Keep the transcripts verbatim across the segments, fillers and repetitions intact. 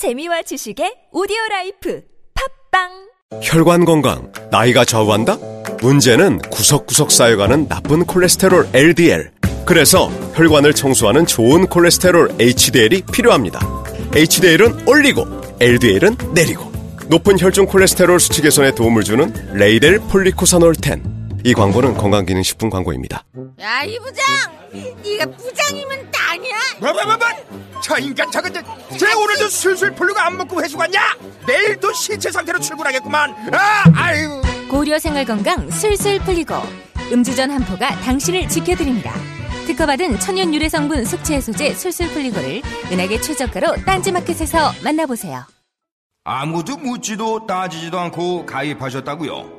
재미와 지식의 오디오라이프 팟빵. 혈관건강, 나이가 좌우한다? 문제는 구석구석 쌓여가는 나쁜 콜레스테롤 엘디엘. 그래서 혈관을 청소하는 좋은 콜레스테롤 에이치디엘이 필요합니다. 에이치디엘은 올리고 엘디엘은 내리고, 높은 혈중 콜레스테롤 수치 개선에 도움을 주는 레이델 폴리코사놀 텐. 이 광고는 건강기능식품 광고입니다. 야, 이 부장! 네가 부장이면 땅이야! 뭐뭐뭐뭐! 저 인간 저거 쟤 오늘도 술술 풀리고 안 먹고 회수 갔냐? 내일도 신체 상태로 출근하겠구만. 아, 아유. 고려생활건강 술술 풀리고, 음주전 한포가 당신을 지켜드립니다. 특허받은 천연 유래 성분 숙취 해소제 술술 풀리고를 은하계 최저가로 딴지마켓에서 만나보세요. 아무도 묻지도 따지지도 않고 가입하셨다고요?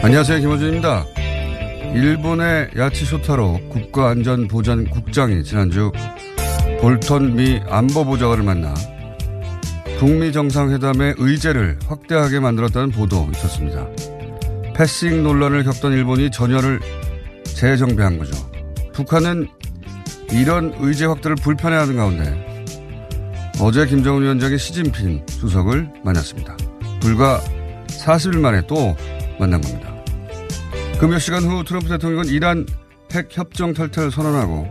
안녕하세요, 김호준입니다. 일본의 야치 쇼타로 국가안전보장국장이 지난주 볼턴 미 안보보좌관을 만나 북미 정상회담의 의제를 확대하게 만들었다는 보도 있었습니다. 패싱 논란을 겪던 일본이 전열을 재정비한 거죠. 북한은 이런 의제 확대를 불편해하는 가운데 어제 김정은 위원장이 시진핑 주석을 만났습니다. 불과 사십 일 만에 또 만난 겁니다. 그 몇 시간 후 트럼프 대통령은 이란 핵 협정 탈퇴를 선언하고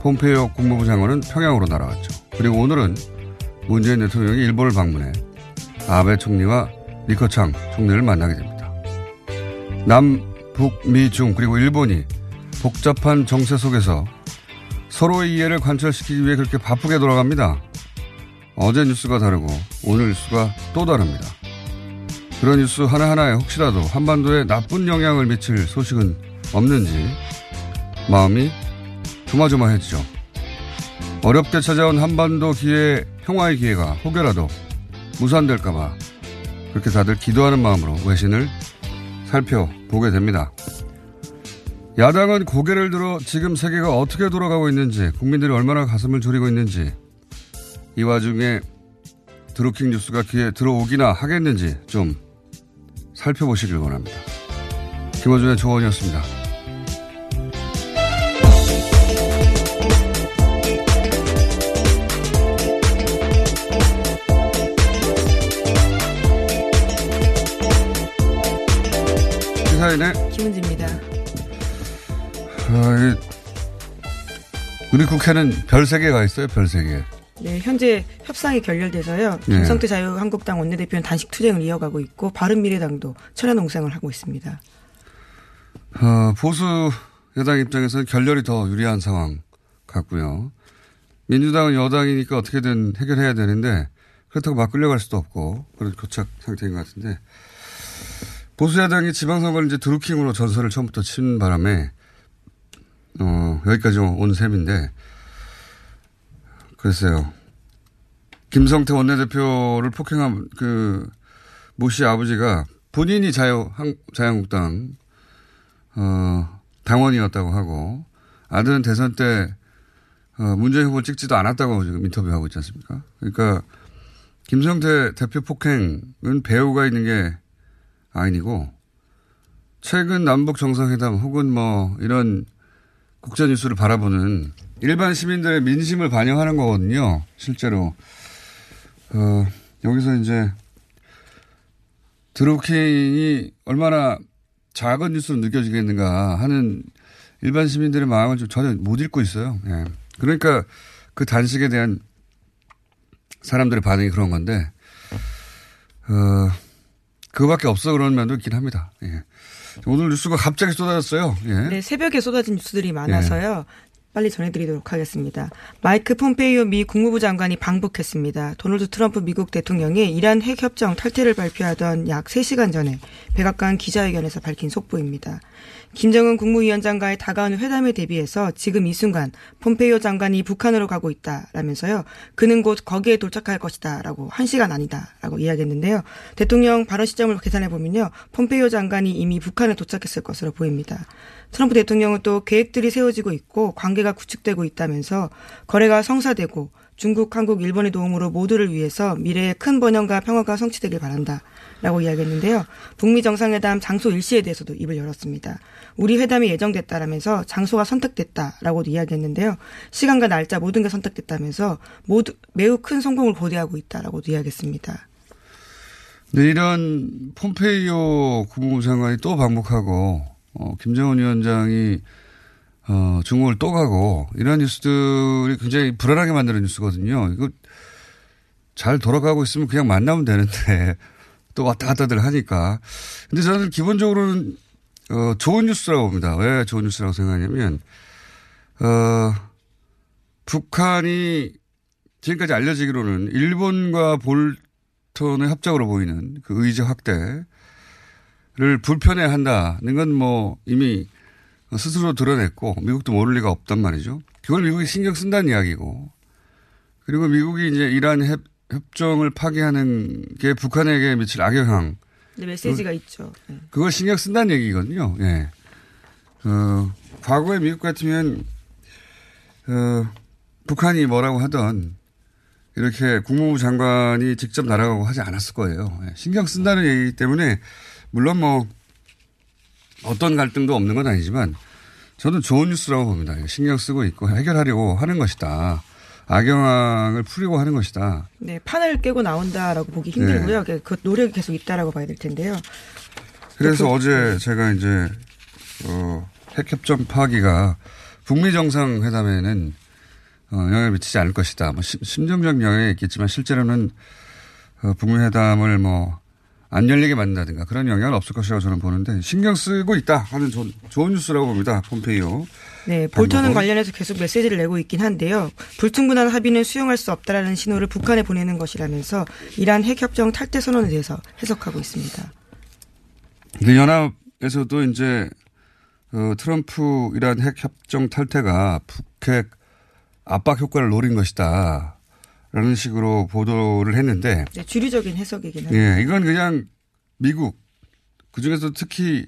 폼페이오 국무부 장관은 평양으로 날아갔죠. 그리고 오늘은 문재인 대통령이 일본을 방문해 아베 총리와 리커창 총리를 만나게 됩니다. 남, 북, 미, 중 그리고 일본이 복잡한 정세 속에서 서로의 이해를 관철시키기 위해 그렇게 바쁘게 돌아갑니다. 어제 뉴스가 다르고 오늘 뉴스가 또 다릅니다. 그런 뉴스 하나하나에 혹시라도 한반도에 나쁜 영향을 미칠 소식은 없는지 마음이 조마조마해지죠. 어렵게 찾아온 한반도 기회, 평화의 기회가 혹여라도 무산될까봐 그렇게 다들 기도하는 마음으로 외신을 살펴보게 됩니다. 야당은 고개를 들어 지금 세계가 어떻게 돌아가고 있는지, 국민들이 얼마나 가슴을 졸이고 있는지, 이 와중에 드루킹 뉴스가 귀에 들어오기나 하겠는지 좀 살펴보시길 원합니다. 김어준의 조언이었습니다. 시사인의 김은지입니다. 아, 우리 국회는 별세계가 있어요. 별세계. 네, 현재 협상이 결렬돼서요. 김성태 네. 자유한국당 원내대표는 단식 투쟁을 이어가고 있고, 바른미래당도 철야농성을 하고 있습니다. 어, 보수 여당 입장에서는 결렬이 더 유리한 상황 같고요. 민주당은 여당이니까 어떻게든 해결해야 되는데 그렇다고 막 끌려갈 수도 없고 그런 교착 상태인 것 같은데, 보수 여당이 지방선거를 이제 드루킹으로 전선을 처음부터 친 바람에 어, 여기까지 온 셈인데. 글쎄요. 김성태 원내대표를 폭행한 그 모씨 아버지가 본인이 자유, 한, 자유한국당 어, 당원이었다고 하고, 아들은 대선 때 어, 문재인 후보 찍지도 않았다고 지금 인터뷰하고 있지 않습니까? 그러니까 김성태 대표 폭행은 배후가 있는 게 아니고, 최근 남북 정상회담 혹은 뭐 이런 국제뉴스를 바라보는 일반 시민들의 민심을 반영하는 거거든요. 실제로 어, 여기서 이제 드루킹이 얼마나 작은 뉴스로 느껴지겠는가 하는 일반 시민들의 마음을 좀 전혀 못 읽고 있어요. 예. 그러니까 그 단식에 대한 사람들의 반응이 그런 건데, 어, 그거밖에 없어 그런 면도 있긴 합니다. 예. 오늘 뉴스가 갑자기 쏟아졌어요. 예. 네, 새벽에 쏟아진 뉴스들이 많아서요. 예. 빨리 전해드리도록 하겠습니다. 마이크 폼페이오 미 국무부 장관이 방북했습니다. 도널드 트럼프 미국 대통령이 이란 핵협정 탈퇴를 발표하던 약 세 시간 전에 백악관 기자회견에서 밝힌 속보입니다. 김정은 국무위원장과의 다가오는 회담에 대비해서 지금 이 순간 폼페이오 장관이 북한으로 가고 있다라면서요. 그는 곧 거기에 도착할 것이다 라고 한 시간 아니다 라고 이야기했는데요. 대통령 발언 시점을 계산해보면요. 폼페이오 장관이 이미 북한에 도착했을 것으로 보입니다. 트럼프 대통령은 또 계획들이 세워지고 있고 관계가 구축되고 있다면서 거래가 성사되고 중국, 한국, 일본의 도움으로 모두를 위해서 미래의 큰 번영과 평화가 성취되길 바란다 라고 이야기했는데요. 북미 정상회담 장소 일시에 대해서도 입을 열었습니다. 우리 회담이 예정됐다라면서 장소가 선택됐다라고도 이야기했는데요. 시간과 날짜 모든 게 선택됐다면서 모두 매우 큰 성공을 고대하고 있다라고도 이야기했습니다. 네, 이런 폼페이오 국무부 장관이 또 방북하고 어, 김정은 위원장이 어, 중국을 또 가고 이런 뉴스들이 굉장히 불안하게 만드는 뉴스거든요. 이거 잘 돌아가고 있으면 그냥 만나면 되는데 또 왔다 갔다들 하니까. 근데 저는 기본적으로는 어, 좋은 뉴스라고 봅니다. 왜 좋은 뉴스라고 생각하냐면 어, 북한이 지금까지 알려지기로는 일본과 볼턴의 합작으로 보이는 그 의제 확대 를 불편해한다는 건 뭐 이미 스스로 드러냈고 미국도 모를 리가 없단 말이죠. 그걸 미국이 신경 쓴다는 이야기고 그리고 미국이 이제 이란 협, 협정을 파기하는 게 북한에게 미칠 악영향. 네, 메시지가 그걸, 있죠. 네. 그걸 신경 쓴다는 얘기거든요. 예. 어, 과거에 미국 같으면 어, 북한이 뭐라고 하던 이렇게 국무부 장관이 직접 날아가고 하지 않았을 거예요. 예. 신경 쓴다는 얘기이기 때문에 물론 뭐 어떤 갈등도 없는 건 아니지만 저는 좋은 뉴스라고 봅니다. 신경 쓰고 있고 해결하려고 하는 것이다. 악영향을 풀리고 하는 것이다. 네, 판을 깨고 나온다라고 보기 힘들고요. 네. 그 노력이 계속 있다라고 봐야 될 텐데요. 그래서 그, 어제 제가 이제 어, 핵협정 파기가 북미 정상회담에는 어, 영향을 미치지 않을 것이다. 뭐 시, 심정적 영향이 있겠지만 실제로는 어, 북미 회담을 뭐 안 열리게 만든다든가 그런 영향은 없을 것이라고 저는 보는데 신경 쓰고 있다 하는 조, 좋은 뉴스라고 봅니다. 폼페이오. 네, 볼턴은 관련해서 계속 메시지를 내고 있긴 한데요. 불충분한 합의는 수용할 수 없다라는 신호를 북한에 보내는 것이라면서 이란 핵협정 탈퇴 선언에 대해서 해석하고 있습니다. 근데 연합에서도 이제 어, 트럼프 이란 핵협정 탈퇴가 북핵 압박 효과를 노린 것이다. 라는 식으로 보도를 했는데. 네, 주류적인 해석이긴 합니다. 예, 이건 그냥 미국, 그중에서 특히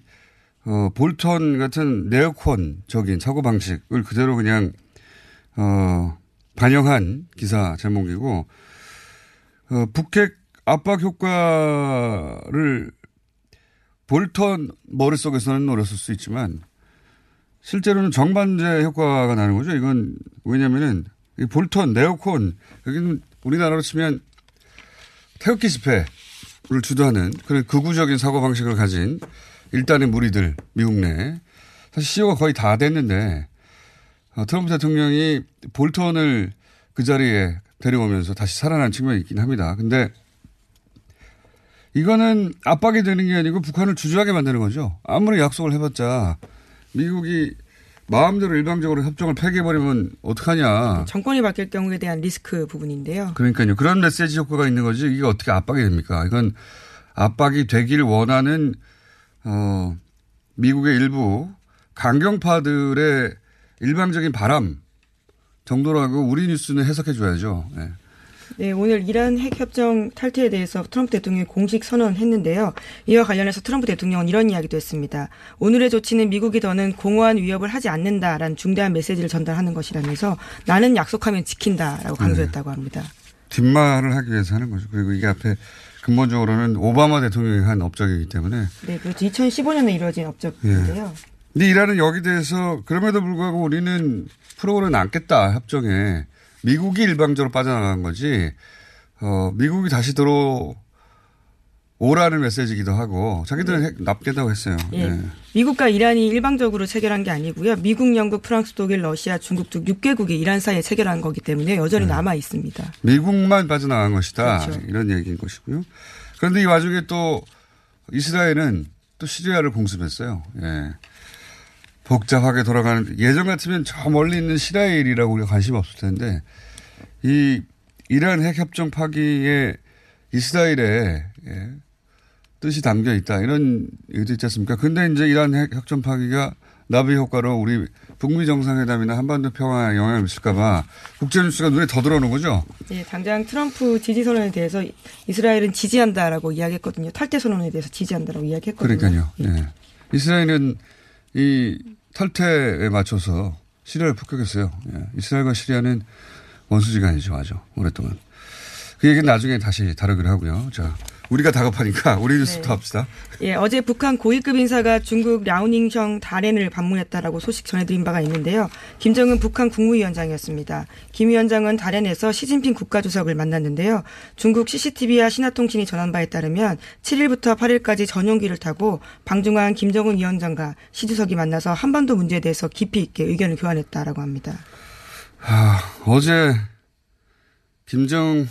어, 볼턴 같은 네오콘적인 사고방식을 그대로 그냥 어, 반영한 기사 제목이고 어, 북핵 압박 효과를 볼턴 머릿속에서는 노렸을 수 있지만 실제로는 정반대 효과가 나는 거죠. 이건 왜냐면은 이 볼턴, 네오콘, 여기는 우리나라로 치면 태극기 집회를 주도하는 그런 극우적인 사고방식을 가진 일단의 무리들, 미국 내. 사실 시효가 거의 다 됐는데 트럼프 대통령이 볼턴을 그 자리에 데려오면서 다시 살아난 측면이 있긴 합니다. 근데 이거는 압박이 되는 게 아니고 북한을 주저하게 만드는 거죠. 아무리 약속을 해봤자 미국이 마음대로 일방적으로 협정을 폐기해버리면 어떡하냐. 정권이 바뀔 경우에 대한 리스크 부분인데요. 그러니까요. 그런 메시지 효과가 있는 거지 이게 어떻게 압박이 됩니까. 이건 압박이 되길 원하는 어, 미국의 일부 강경파들의 일방적인 바람 정도라고 우리 뉴스는 해석해 줘야죠. 네. 네, 오늘 이란 핵협정 탈퇴에 대해서 트럼프 대통령이 공식 선언했는데요. 이와 관련해서 트럼프 대통령은 이런 이야기도 했습니다. 오늘의 조치는 미국이 더는 공허한 위협을 하지 않는다라는 중대한 메시지를 전달하는 것이라면서 나는 약속하면 지킨다라고 강조했다고 합니다. 네. 뒷말을 하기 위해서 하는 거죠. 그리고 이게 앞에 근본적으로는 오바마 대통령이 한 업적이기 때문에. 네, 그렇죠. 이천십오 년에 이루어진 업적인데요. 네. 근데 이란은 여기 대해서 그럼에도 불구하고 우리는 프로그램은 안겠다 협정에. 미국이 일방적으로 빠져나간 거지, 어, 미국이 다시 들어오는 오라는 메시지이기도 하고 자기들은 납겠다고 했어요. 예. 예. 미국과 이란이 일방적으로 체결한 게 아니고요. 미국, 영국, 프랑스, 독일, 러시아, 중국 등 육 개국이 이란 사이에 체결한 거기 때문에 여전히 예. 남아 있습니다. 미국만 빠져나간 것이다. 그렇죠. 이런 얘기인 것이고요. 그런데 이 와중에 또 이스라엘은 또 시리아를 공습했어요. 예. 복잡하게 돌아가는 예전 같으면 저 멀리 있는 시라엘이라고 우리가 관심 없을 텐데 이 이란 핵협정 파기에 이스라엘의 예, 뜻이 담겨 있다. 이런 얘기도 있지 않습니까? 근데 이제 이란 핵협정 파기가 나비 효과로 우리 북미 정상회담이나 한반도 평화에 영향을 미칠까봐 국제뉴스가 눈에 더 들어오는 거죠? 네, 당장 트럼프 지지선언에 대해서 이스라엘은 지지한다라고 이야기했거든요. 탈퇴 선언에 대해서 지지한다라고 이야기했거든요. 그러니까요. 네. 이스라엘은 이 탈퇴에 맞춰서 시리아를 폭격했어요. 예. 이스라엘과 시리아는 원수지간이죠. 아주 오랫동안. 그 얘기는 나중에 다시 다루기로 하고요. 자, 우리가 다급하니까 우리 뉴스부터 네. 합시다. 예, 어제 북한 고위급 인사가 중국 랴오닝성 다롄을 방문했다라고 소식 전해드린 바가 있는데요. 김정은 북한 국무위원장이었습니다. 김 위원장은 다롄에서 시진핑 국가주석을 만났는데요. 중국 씨씨티비와 신화통신이 전한 바에 따르면 칠일부터 팔일까지 전용기를 타고 방중한 김정은 위원장과 시 주석이 만나서 한반도 문제에 대해서 깊이 있게 의견을 교환했다라고 합니다. 하, 어제 김정은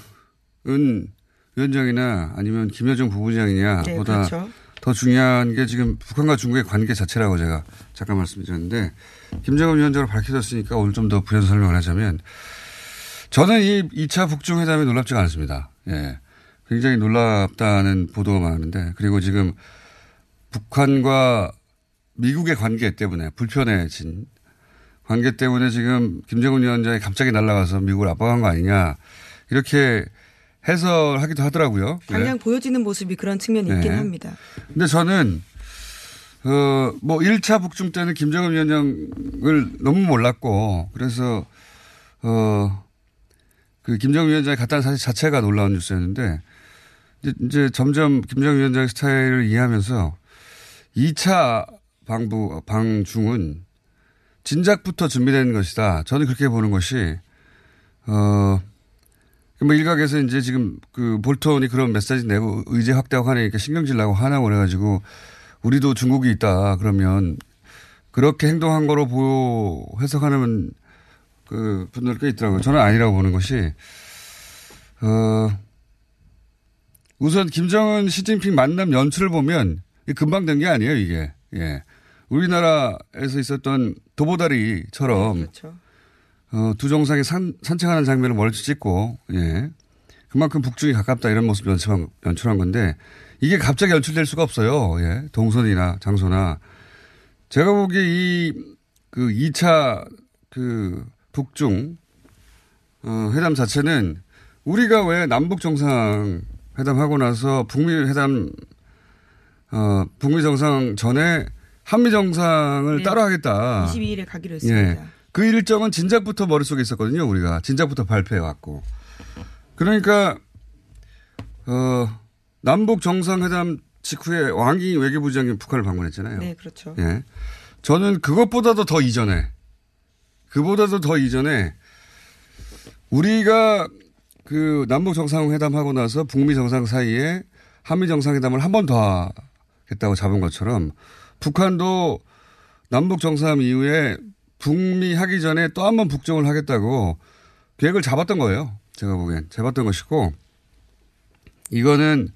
위원장이나 아니면 김여정 부부장이냐 네, 보다 그렇죠. 더 중요한 게 지금 북한과 중국의 관계 자체라고 제가 잠깐 말씀드렸는데 김정은 위원장으로 밝혀졌으니까 오늘 좀 더 부연 설명을 하자면 저는 이 이 차 북중 회담이 놀랍지가 않습니다. 예, 굉장히 놀랍다는 보도가 많은데 그리고 지금 북한과 미국의 관계 때문에 불편해진 관계 때문에 지금 김정은 위원장이 갑자기 날아가서 미국을 압박한 거 아니냐 이렇게 해설하기도 하더라고요. 당장 네. 보여지는 모습이 그런 측면이 네. 있긴 합니다. 근데 저는 어, 뭐 일 차 북중 때는 김정은 위원장을 너무 몰랐고 그래서 어, 그 김정은 위원장이 갔다는 사실 자체가 놀라운 뉴스였는데 이제, 이제 점점 김정은 위원장의 스타일을 이해하면서 이 차 방부 방중은 진작부터 준비된 것이다. 저는 그렇게 보는 것이 어. 뭐 일각에서 이제 지금 그 볼턴이 그런 메시지 내고 의제 확대하고 하니까 신경질 나고 화나고 그래가지고 우리도 중국이 있다 그러면 그렇게 행동한 거로 보여 해석하는 그 분들 꽤 있더라고요. 저는 아니라고 보는 것이 어 우선 김정은 시진핑 만남 연출을 보면 금방 된 게 아니에요 이게. 예. 우리나라에서 있었던 도보다리처럼. 그렇죠. 어, 두 정상이 산, 산책하는 장면을 멀리서 찍고, 예. 그만큼 북중이 가깝다 이런 모습 연출한, 연출한 건데, 이게 갑자기 연출될 수가 없어요. 예. 동선이나 장소나. 제가 보기에 이, 그 이 차, 그, 북중, 어, 회담 자체는 우리가 왜 남북 정상 회담하고 나서 북미 회담, 어, 북미 정상 전에 한미 정상을 네. 따로 하겠다. 이십이일에 가기로 했습니다. 예. 그 일정은 진작부터 머릿속에 있었거든요. 우리가 진작부터 발표해왔고. 그러니까 어, 남북 정상회담 직후에 왕이 외교부장이 북한을 방문했잖아요. 네. 그렇죠. 예. 저는 그것보다도 더 이전에 그보다도 더 이전에 우리가 그 남북 정상회담하고 나서 북미 정상 사이에 한미 정상회담을 한 번 더 하겠다고 잡은 것처럼 북한도 남북 정상 이후에 북미 하기 전에 또 한 번 북정을 하겠다고 계획을 잡았던 거예요. 제가 보기엔. 잡았던 것이고, 이거는,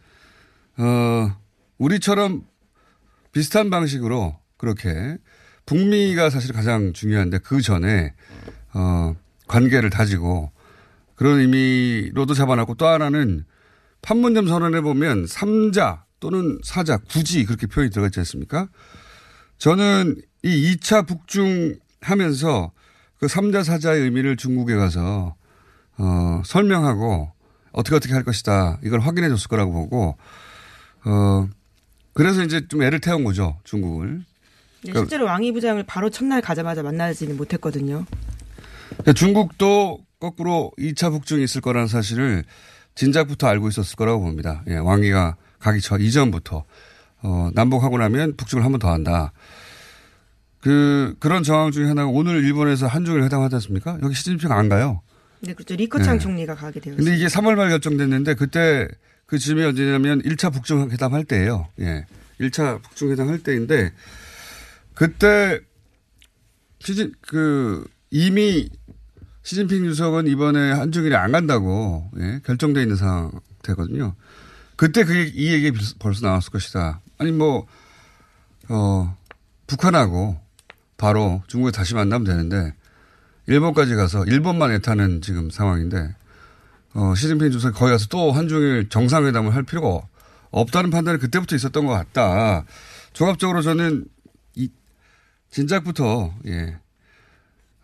어, 우리처럼 비슷한 방식으로 그렇게 북미가 사실 가장 중요한데 그 전에, 어, 관계를 다지고 그런 의미로도 잡아놨고 또 하나는 판문점 선언에 보면 삼자 또는 사자 굳이 그렇게 표현이 들어가 있지 않습니까? 저는 이 이 차 북중 하면서 그 삼자 사자의 의미를 중국에 가서 어, 설명하고 어떻게 어떻게 할 것이다. 이걸 확인해 줬을 거라고 보고 어, 그래서 이제 좀 애를 태운 거죠. 중국을. 네, 그러니까 실제로 왕이 부장을 바로 첫날 가자마자 만나지는 못했거든요. 그러니까 중국도 거꾸로 이 차 북중이 있을 거라는 사실을 진작부터 알고 있었을 거라고 봅니다. 예, 왕이가 가기 전 이전부터 어, 남북하고 나면 북중을 한 번 더 한다. 그, 그런 정황 중에 하나가 오늘 일본에서 한중일 회담하지 않습니까? 여기 시진핑 안 가요. 네, 그렇죠. 리커창 네. 총리가 가게 되었습니다. 근데 이게 삼월 말 결정됐는데 그때 그 즈음이 언제냐면 일 차 북중회담 할 때예요. 예. 일 차 북중회담 할 때인데 그때 시진 그 이미 시진핑 주석은 이번에 한중일에 안 간다고 예, 결정돼 있는 상태거든요. 그때 그 이 얘기 벌써 나왔을 것이다. 아니 뭐 어, 북한하고 바로 중국에 다시 만나면 되는데 일본까지 가서 일본만 애타는 지금 상황인데 어, 시진핑 주석이 거기 가서 또 한중일 정상회담을 할 필요가 없다는 판단이 그때부터 있었던 것 같다. 종합적으로 저는 이, 진작부터 예,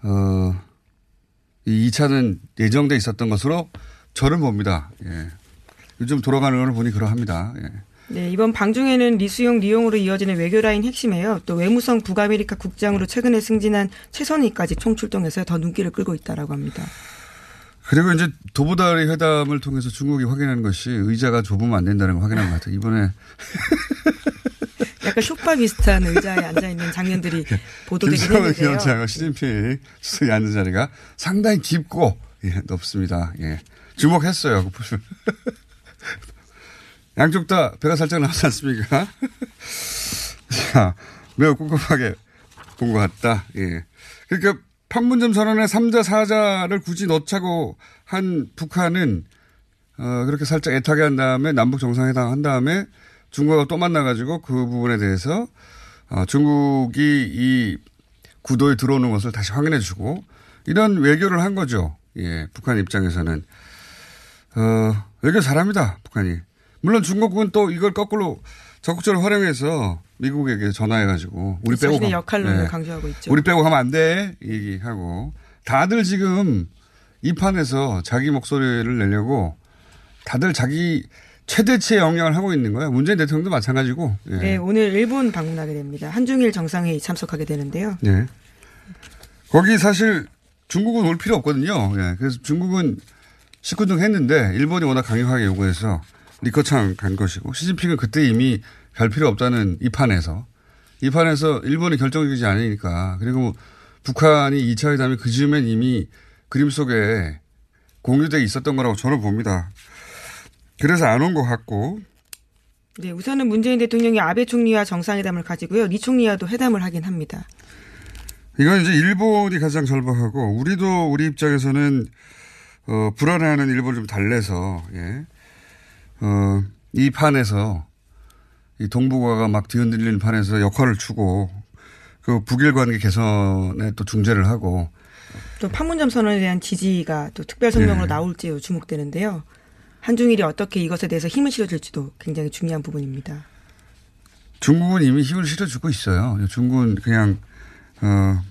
어, 이 2차는 예정돼 있었던 것으로 저는 봅니다. 예. 요즘 돌아가는 걸 보니 그러합니다. 예. 네, 이번 방중에는 리수용, 리용으로 이어지는 외교라인 핵심에요. 또 외무성 북아메리카 국장으로 최근에 승진한 최선희까지 총출동해서 더 눈길을 끌고 있다라고 합니다. 그리고 이제 도보다리 회담을 통해서 중국이 확인한 것이 의자가 좁으면 안 된다는 걸 확인한 것 같아요. 이번에. 약간 쇼파 비슷한 의자에 앉아있는 장면들이 보도되긴 했는데요. 김정은 위원장과 시진핑 주석이 앉는 자리가 상당히 깊고 예, 높습니다. 예. 주목했어요. 양쪽 다 배가 살짝 나왔지 않습니까? 자, 매우 꼼꼼하게 본 것 같다. 예. 그러니까 판문점 선언에 삼자, 사자를 굳이 넣자고 한 북한은 어, 그렇게 살짝 애타게 한 다음에 남북 정상회담 한 다음에 중국하고 또 만나가지고 그 부분에 대해서 어, 중국이 이 구도에 들어오는 것을 다시 확인해 주고 이런 외교를 한 거죠. 예, 북한 입장에서는. 어, 외교 잘합니다. 북한이. 물론 중국은 또 이걸 거꾸로 적극적으로 활용해서 미국에게 전화해가지고 우리 빼고 가면, 역할로 네. 강조하고 있죠. 우리 빼고 가면 안 돼 얘기하고 다들 지금 이 판에서 자기 목소리를 내려고 다들 자기 최대치의 영향을 하고 있는 거예요. 문재인 대통령도 마찬가지고. 네, 네 오늘 일본 방문하게 됩니다. 한중일 정상회의 참석하게 되는데요. 네. 거기 사실 중국은 올 필요 없거든요. 네, 그래서 중국은 십구 등 했는데 일본이 워낙 강력하게 요구해서. 리커창 간 것이고 시진핑은 그때 이미 갈 필요 없다는 이 판에서 이 판에서 일본이 결정적이지 않으니까 그리고 북한이 이 차 회담이 그 즈음엔 이미 그림 속에 공유되어 있었던 거라고 저는 봅니다. 그래서 안 온 것 같고. 네, 우선은 문재인 대통령이 아베 총리와 정상회담을 가지고요. 리 총리와도 회담을 하긴 합니다. 이건 이제 일본이 가장 절박하고 우리도 우리 입장에서는 어, 불안해하는 일본을 좀 달래서 예. 어, 이 판에서 이 동북아가 막 뒤흔들리는 판에서 역할을 주고 그 북일 관계 개선에 또 중재를 하고 또 판문점 선언에 대한 지지가 또 특별 성명으로 네. 나올지 주목되는데요. 한중일이 어떻게 이것에 대해서 힘을 실어줄지도 굉장히 중요한 부분입니다. 중국은 이미 힘을 실어주고 있어요. 중국은 그냥 어,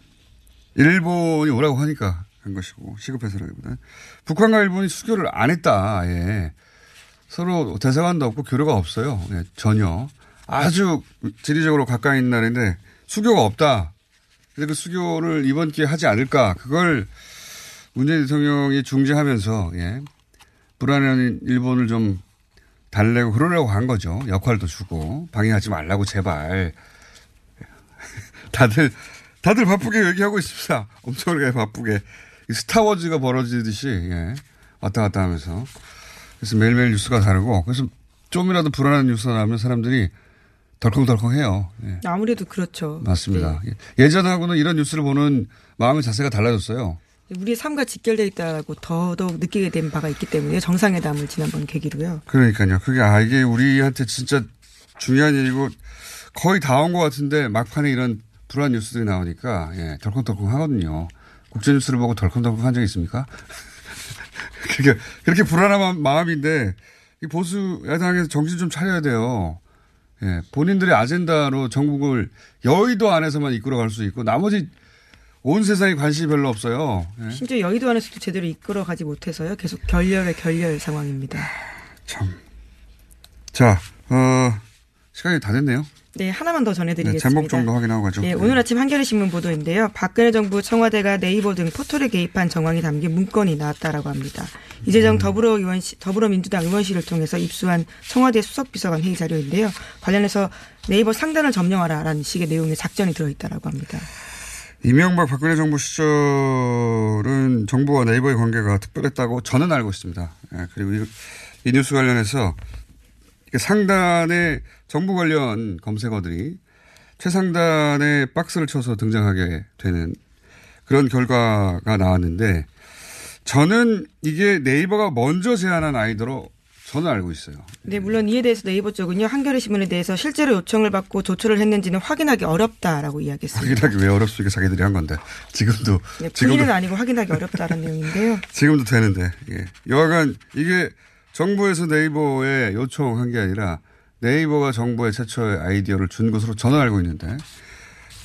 일본이 오라고 하니까 한 것이고 시급해서라기보다는 북한과 일본이 수교를 안 했다. 예. 서로 대사관도 없고 교류가 없어요. 예, 전혀. 아주 지리적으로 가까이 있는 나라인데 수교가 없다. 그래서 그 수교를 이번 기회에 하지 않을까. 그걸 문재인 대통령이 중재하면서 예, 불안한 일본을 좀 달래고 그러려고 한 거죠. 역할도 주고 방해하지 말라고 제발. 다들 다들 바쁘게 얘기하고 있습니다. 엄청나게 바쁘게. 스타워즈가 벌어지듯이 예, 왔다 갔다 하면서. 그래서 매일매일 뉴스가 다르고 그래서 좀이라도 불안한 뉴스가 나오면 사람들이 덜컹덜컹해요. 예. 아무래도 그렇죠. 맞습니다. 네. 예전하고는 이런 뉴스를 보는 마음의 자세가 달라졌어요. 우리의 삶과 직결되어 있다고 더더욱 느끼게 된 바가 있기 때문에 정상회담을 지난번 계기로요. 그러니까요. 그게 아 이게 우리한테 진짜 중요한 일이고 거의 다 온 것 같은데 막판에 이런 불안한 뉴스들이 나오니까 예, 덜컹덜컹하거든요. 국제뉴스를 보고 덜컹덜컹한 적이 있습니까? 그렇게, 그렇게 불안한 마음인데, 이 보수 야당에서 정신 좀 차려야 돼요. 예. 본인들의 아젠다로 전국을 여의도 안에서만 이끌어갈 수 있고, 나머지 온 세상에 관심이 별로 없어요. 예. 심지어 여의도 안에서도 제대로 이끌어가지 못해서요. 계속 결렬의 결렬 상황입니다. 참. 자, 어, 시간이 다 됐네요. 네, 하나만 더 전해드리겠습니다. 네, 제목 정도 확인하고 가죠. 네, 오늘 아침 한겨레신문 보도인데요. 박근혜 정부 청와대가 네이버 등 포털에 개입한 정황이 담긴 문건이 나왔다라고 합니다. 이재정 더불어 의원, 더불어민주당 의원실을 통해서 입수한 청와대 수석비서관 회의 자료인데요. 관련해서 네이버 상단을 점령하라라는 식의 내용의 작전이 들어있다라고 합니다. 이명박 박근혜 정부 시절은 정부와 네이버의 관계가 특별했다고 저는 알고 있습니다. 그리고 이, 이 뉴스 관련해서 상단에 정부 관련 검색어들이 최상단에 박스를 쳐서 등장하게 되는 그런 결과가 나왔는데, 저는 이게 네이버가 먼저 제안한 아이디어로 저는 알고 있어요. 네, 물론 이에 대해서 네이버 쪽은요, 한겨레신문에 대해서 실제로 요청을 받고 조처를 했는지는 확인하기 어렵다라고 이야기했습니다. 확인하기 왜 어렵습니까? 자기들이 한 건데. 지금도. 네, 지금은 아니고 확인하기 어렵다라는 내용인데요. 지금도 되는데. 예. 여하간 이게 정부에서 네이버에 요청한 게 아니라 네이버가 정부에 최초의 아이디어를 준 것으로 저는 알고 있는데,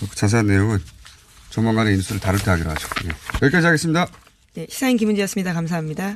그 자세한 내용은 조만간에 인수를 다룰 때 하기로 하죠. 예. 여기까지 하겠습니다. 네, 시사인 김은지였습니다. 감사합니다.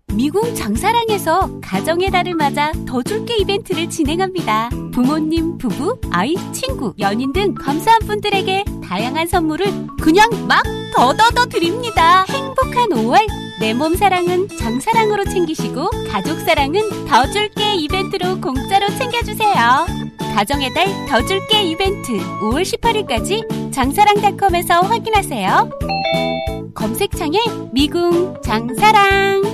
미궁 장사랑에서 가정의 달을 맞아 더 줄게 이벤트를 진행합니다. 부모님, 부부, 아이, 친구, 연인 등 감사한 분들에게 다양한 선물을 그냥 막 더더더 드립니다. 행복한 오월, 내 몸 사랑은 장사랑으로 챙기시고 가족 사랑은 더 줄게 이벤트로 공짜로 챙겨주세요. 가정의 달 더 줄게 이벤트 오월 십팔일까지 장사랑닷컴에서 확인하세요. 검색창에 미궁 장사랑.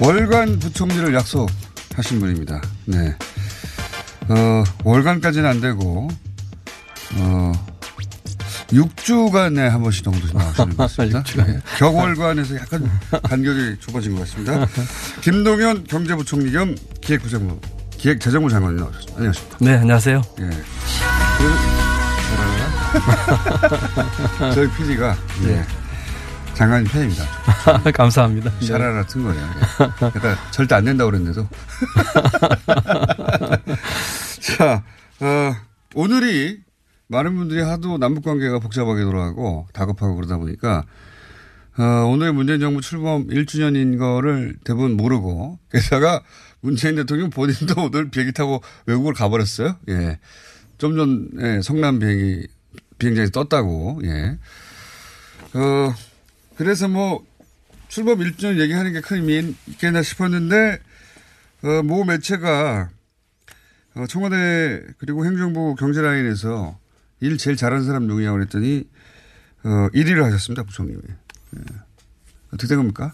월간 부총리를 약속하신 분입니다. 네, 어, 월간까지는 안 되고 어, 육 주간에 한 번씩 정도 나오시는 것 같습니다. 네. 격월간에서 약간 간격이 좁아진 것 같습니다. 김동연 경제부총리 겸 기획재정부, 기획재정부 장관이 나오셨습니다. 안녕하십니까? 네, 안녕하세요. 네. 저희 피디가 네. 네. 장관님 팬입니다. 감사합니다. 샤라 같은 거예요. 그러니까 절대 안 된다고 그랬는데도. 자, 어, 오늘이 많은 분들이 하도 남북관계가 복잡하게 돌아가고 다급하고 그러다 보니까 어, 오늘 문재인 정부 출범 일 주년인 거를 대부분 모르고, 게다가 문재인 대통령 본인도 오늘 비행기 타고 외국을 가버렸어요. 예, 좀 전에 성남 비행기 비행장에서 떴다고. 예, 어. 그래서 뭐 출범 일 주년 얘기하는 게 큰 의미 있겠나 싶었는데, 어, 모 매체가 어, 청와대 그리고 행정부 경제라인에서 일 제일 잘하는 사람 누구냐고 그랬더니 어, 일 위를 하셨습니다. 부총님이. 예. 어떻게 된 겁니까?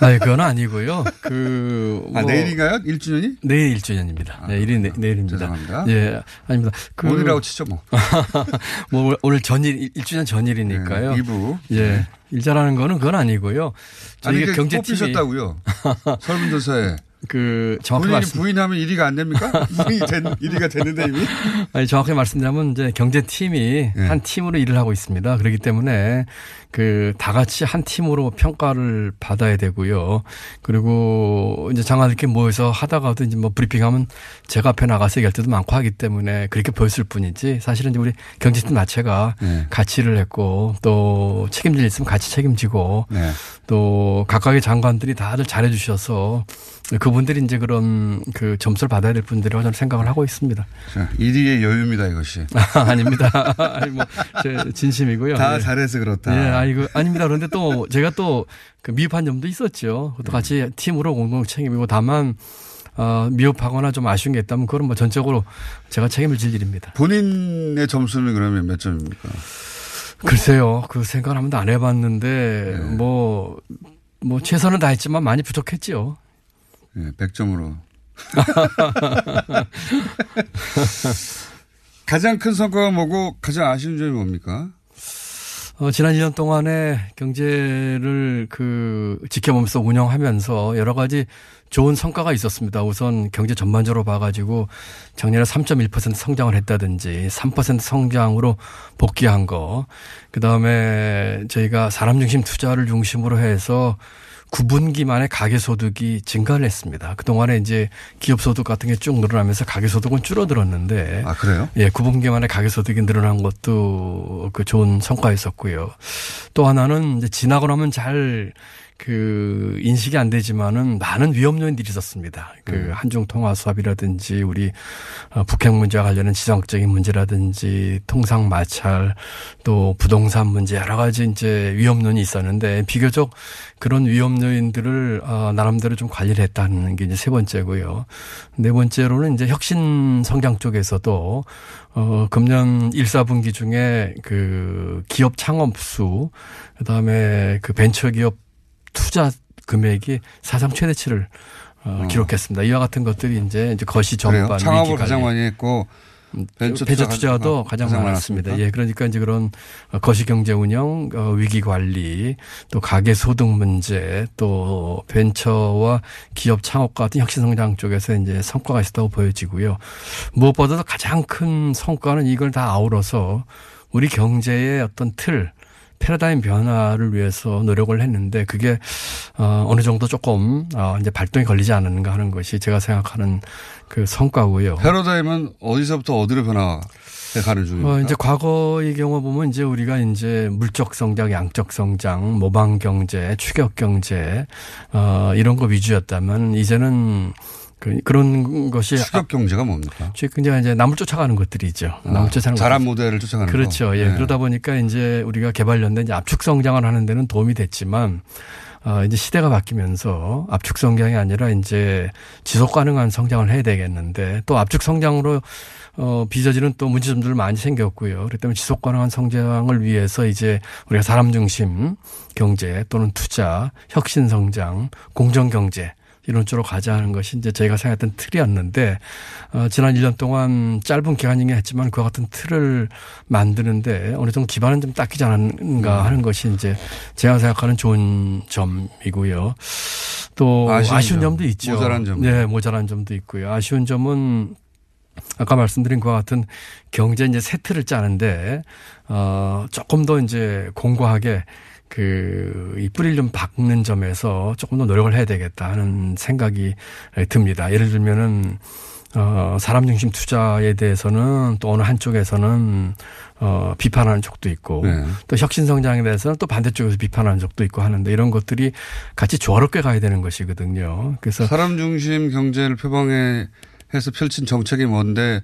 아니, 그건 아니고요. 그. 뭐 아, 내일인가요? 일 주년이? 내일 일 주년입니다. 아, 네, 일 네, 내일입니다. 죄송합니다. 예, 아닙니다. 그 오늘이라고 치죠, 뭐. 뭐, 오늘 전일, 일 주년 전일이니까요. 네, 이 부. 예. 네. 일 잘하는 거는 그건 아니고요. 저희가 아니, 경제팀이. 뽑히셨다고요. 설문조사에. 그, 정확히 말씀. 부인하면 일 위가 안 됩니까? 일 위가 되는데 이미? 아니, 정확히 말씀드리면 이제 경제팀이 네. 한 팀으로 일을 하고 있습니다. 그렇기 때문에 그, 다 같이 한 팀으로 평가를 받아야 되고요. 그리고 이제 장관들께 모여서 하다가도 이제 뭐 브리핑하면 제가 앞에 나가서 얘기할 때도 많고 하기 때문에 그렇게 보였을 뿐이지, 사실은 이제 우리 경제팀 자체가 네. 같이 일을 했고 또 책임질 일 있으면 같이 책임지고 네. 또 각각의 장관들이 다들 잘해 주셔서 그 그분들이 이제 그런 그 점수를 받아야 될 분들이라고 저는 생각을 하고 있습니다. 일 위의 여유입니다, 이것이. 아, 아닙니다. 아니, 뭐, 제 진심이고요. 다 네. 잘해서 그렇다. 예, 아, 이거 아닙니다. 그런데 또 제가 또 그 미흡한 점도 있었죠. 그것도 네. 같이 팀으로 공동 책임이고 다만 어, 미흡하거나 좀 아쉬운 게 있다면 그건 뭐 전적으로 제가 책임을 질 일입니다. 본인의 점수는 그러면 몇 점입니까? 글쎄요. 그 생각을 한 번도 안 해봤는데 네. 뭐, 뭐 최선을 다했지만 많이 부족했지요. 네, 백 점으로. 가장 큰 성과가 뭐고 가장 아쉬운 점이 뭡니까? 어, 지난 이 년 동안에 경제를 그 지켜보면서 운영하면서 여러 가지 좋은 성과가 있었습니다. 우선 경제 전반적으로 봐가지고 작년에 삼 점 일 퍼센트 성장을 했다든지 삼 퍼센트 성장으로 복귀한 거. 그다음에 저희가 사람 중심 투자를 중심으로 해서 구 분기 만에 가계소득이 증가를 했습니다. 그동안에 이제 기업소득 같은 게 쭉 늘어나면서 가계소득은 줄어들었는데. 아, 그래요? 예, 구 분기 만에 가계소득이 늘어난 것도 그 좋은 성과였었고요. 또 하나는 이제 지나고 나면 잘 그 인식이 안 되지만은 많은 위험 요인들이 있었습니다. 그 음. 한중 통화 수합이라든지 우리 북핵 문제와 관련된 지정학적인 문제라든지 통상 마찰 또 부동산 문제 여러 가지 이제 위험 요인이 있었는데 비교적 그런 위험 요인들을 나름대로 좀 관리를 했다는 게 이제 세 번째고요. 네 번째로는 이제 혁신 성장 쪽에서도 어, 금년 일, 사 분기 중에 그 기업 창업 수 그다음에 그 벤처 기업 투자 금액이 사상 최대치를 어. 기록했습니다. 이와 같은 것들이 이제 거시 전반 창업을 가장 많이 했고 벤처, 벤처 투자도 가장, 가장 많았습니다. 많았습니까? 예, 그러니까 이제 그런 거시 경제 운영, 위기 관리, 또 가계 소득 문제, 또 벤처와 기업 창업과 같은 혁신 성장 쪽에서 이제 성과가 있었다고 보여지고요. 무엇보다도 가장 큰 성과는 이걸 다 아우러서 우리 경제의 어떤 틀. 패러다임 변화를 위해서 노력을 했는데 그게 어느 정도 조금 이제 발동이 걸리지 않았는가 하는 것이 제가 생각하는 그 성과고요. 패러다임은 어디서부터 어디로 변화해 가는 중입니까? 어, 이제 과거의 경우 보면 이제 우리가 이제 물적 성장, 양적 성장, 모방 경제, 추격 경제 어, 이런 거 위주였다면 이제는 그, 그런 것이. 추격 경제가 뭡니까? 추격 경제가 이제 남을 쫓아가는 것들이죠. 아, 남을 쫓아가는 자란 모델을 쫓아가는 그렇죠. 거. 그렇죠. 예. 네. 그러다 보니까 이제 우리가 개발연대 이제 압축 성장을 하는 데는 도움이 됐지만, 어, 이제 시대가 바뀌면서 압축 성장이 아니라 이제 지속 가능한 성장을 해야 되겠는데 또 압축 성장으로 어, 빚어지는 또 문제점들 많이 생겼고요. 그렇기 때문에 지속 가능한 성장을 위해서 이제 우리가 사람 중심 경제 또는 투자, 혁신 성장, 공정 경제 이런 쪽으로 가자는 것이 이제 저희가 생각했던 틀이었는데 어, 지난 일 년 동안 짧은 기간이긴 했지만 그와 같은 틀을 만드는데 어느 정도 기반은 좀 닦이지 않았는가 하는 것이 이제 제가 생각하는 좋은 점이고요. 또 아쉬운, 아쉬운 점. 점도 있죠. 모자란 점. 네, 모자란 점도 있고요. 아쉬운 점은 아까 말씀드린 그와 같은 경제 이제 새 틀을 짜는데 어, 조금 더 이제 공고하게. 그, 이 뿌리를 좀 박는 점에서 조금 더 노력을 해야 되겠다 하는 생각이 듭니다. 예를 들면은, 어, 사람 중심 투자에 대해서는 또 어느 한쪽에서는, 어, 비판하는 쪽도 있고, 네. 또 혁신성장에 대해서는 또 반대쪽에서 비판하는 쪽도 있고 하는데 이런 것들이 같이 조화롭게 가야 되는 것이거든요. 그래서. 사람 중심 경제를 표방해서 펼친 정책이 뭔데,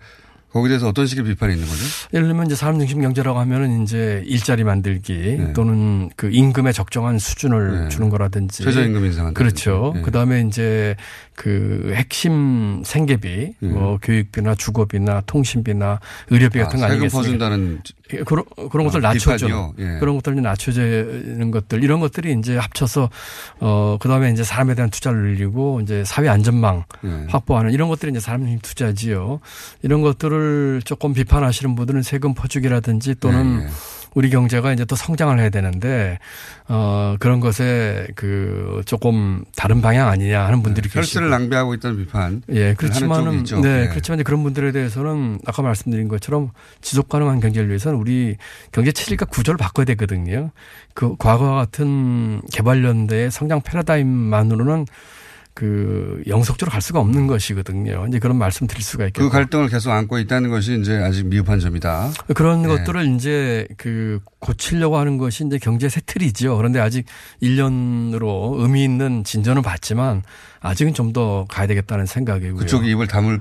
거기에 대해서 어떤 식의 비판이 있는 거죠? 예를 들면 이제 사람 중심 경제라고 하면은 이제 일자리 만들기 네. 또는 그 임금의 적정한 수준을 네. 주는 거라든지 최저임금 인상한다든지 그렇죠. 네. 그다음에 이제 그 핵심 생계비, 네. 뭐 교육비나 주거비나 통신비나 의료비 같은 아, 거 아니겠습니까? 세금 퍼준다는 그런 그런 것들 아, 낮춰줘. 예. 그런 것들 낮춰지는 것들 이런 것들이 이제 합쳐서 어 그다음에 이제 사람에 대한 투자를 늘리고 이제 사회 안전망 예. 확보하는 이런 것들이 이제 사람 중심 투자지요. 이런 것들을 조금 비판하시는 분들은 세금 퍼주기라든지 또는 네. 우리 경제가 이제 또 성장을 해야 되는데 어 그런 것에 그 조금 다른 방향 아니냐 하는 분들이 네. 계시고 혈세를 낭비하고 있다는 비판. 예, 그렇지만은 네, 네, 그렇지만 이제 그런 분들에 대해서는 아까 말씀드린 것처럼 지속 가능한 경제를 위해서는 우리 경제 체질과 구조를 바꿔야 되거든요. 그 과거와 같은 개발연대의 성장 패러다임만으로는 그 영속적으로 갈 수가 없는 것이거든요. 이제 그런 말씀 드릴 수가 있겠고. 그 갈등을 계속 안고 있다는 것이 이제 아직 미흡한 점이다. 그런 네. 것들을 이제 그 고치려고 하는 것이 이제 경제 새틀이죠. 그런데 아직 일 년으로 의미 있는 진전을 봤지만 아직은 좀 더 가야 되겠다는 생각이고요. 그쪽이 입을 담을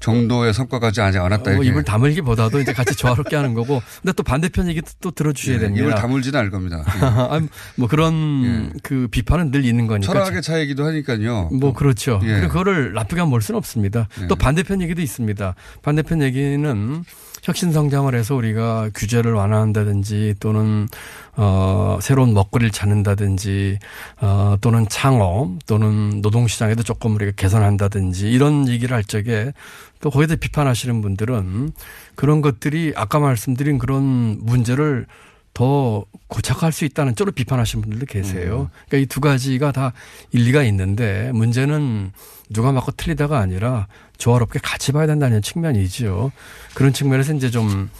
정도의 성과까지 아직 안 왔다. 어, 입을 다물기보다도 이제 같이 조화롭게 하는 거고. 근데 또 반대편 얘기 또 들어주셔야 예, 됩니다. 입을 다물지는 않을 겁니다. 예. 뭐 그런 예. 그 비판은 늘 있는 거니까. 철학의 차이기도 하니까요. 뭐 그렇죠. 예. 그리고 그거를 나쁘게 하면 볼 수는 없습니다. 예. 또 반대편 얘기도 있습니다. 반대편 얘기는 혁신성장을 해서 우리가 규제를 완화한다든지 또는 어, 새로운 먹거리를 찾는다든지 어, 또는 창업 또는 노동시장에도 조금 우리가 개선한다든지 이런 얘기를 할 적에 또 거기에 대해 비판하시는 분들은 그런 것들이 아까 말씀드린 그런 문제를 더 고착화할 수 있다는 쪽으로 비판하시는 분들도 계세요. 그러니까 이 두 가지가 다 일리가 있는데 문제는 누가 맞고 틀리다가 아니라 조화롭게 같이 봐야 된다는 측면이죠. 그런 측면에서 이제 좀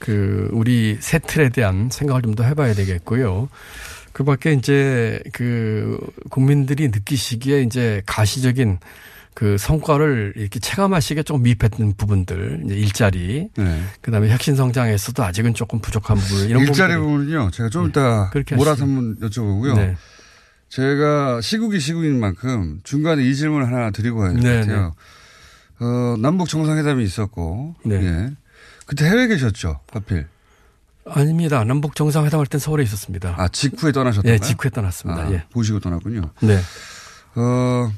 그 우리 새 틀에 대한 생각을 좀 더 해봐야 되겠고요. 그 밖에 이제 그 국민들이 느끼시기에 이제 가시적인 그 성과를 이렇게 체감하시기에 조금 미흡했던 부분들, 이제 일자리, 네. 그다음에 혁신성장에서도 아직은 조금 부족한 부분. 이런 일자리 부분은요. 제가 좀 이따 네. 몰아서 한번 여쭤보고요. 네. 제가 시국이 시국인 만큼 중간에 이 질문을 하나 드리고 가야 될 것 같아요. 네. 어, 남북 정상회담이 있었고 네. 예. 그때 해외에 계셨죠? 하필. 아닙니다. 남북 정상회담 할 땐 서울에 있었습니다. 아, 직후에 떠나셨던가요? 예, 직후에 떠났습니다. 아, 예. 보시고 떠났군요. 네. 어.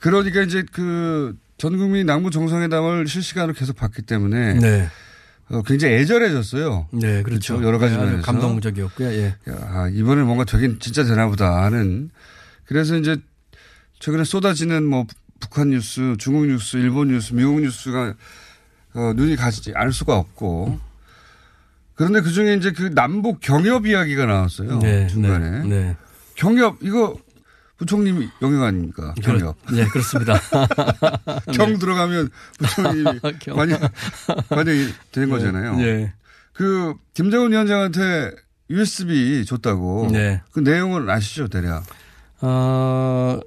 그러니까 이제 그 전 국민 남북 정상회담을 실시간으로 계속 봤기 때문에 네. 어, 굉장히 애절해졌어요. 네, 그렇죠. 그렇죠? 여러 가지 네, 면에서 감동적이었고요. 예. 아, 이번에 뭔가 되긴 진짜 되나보다 하는. 그래서 이제 최근에 쏟아지는 뭐 북한 뉴스, 중국 뉴스, 일본 뉴스, 미국 뉴스가 어, 눈이 가지 않을 수가 없고. 그런데 그 중에 이제 그 남북 경협 이야기가 나왔어요. 네, 중간에 네, 네. 경협 이거. 부총님이 영역 아닙니까? 경력. 네, 그렇습니다. 경 네. 들어가면 부총님이 만약, 만약에 되는 네. 거잖아요. 네. 그, 김정은 위원장한테 유에스비 줬다고. 네. 그 내용을 아시죠, 대략? 어,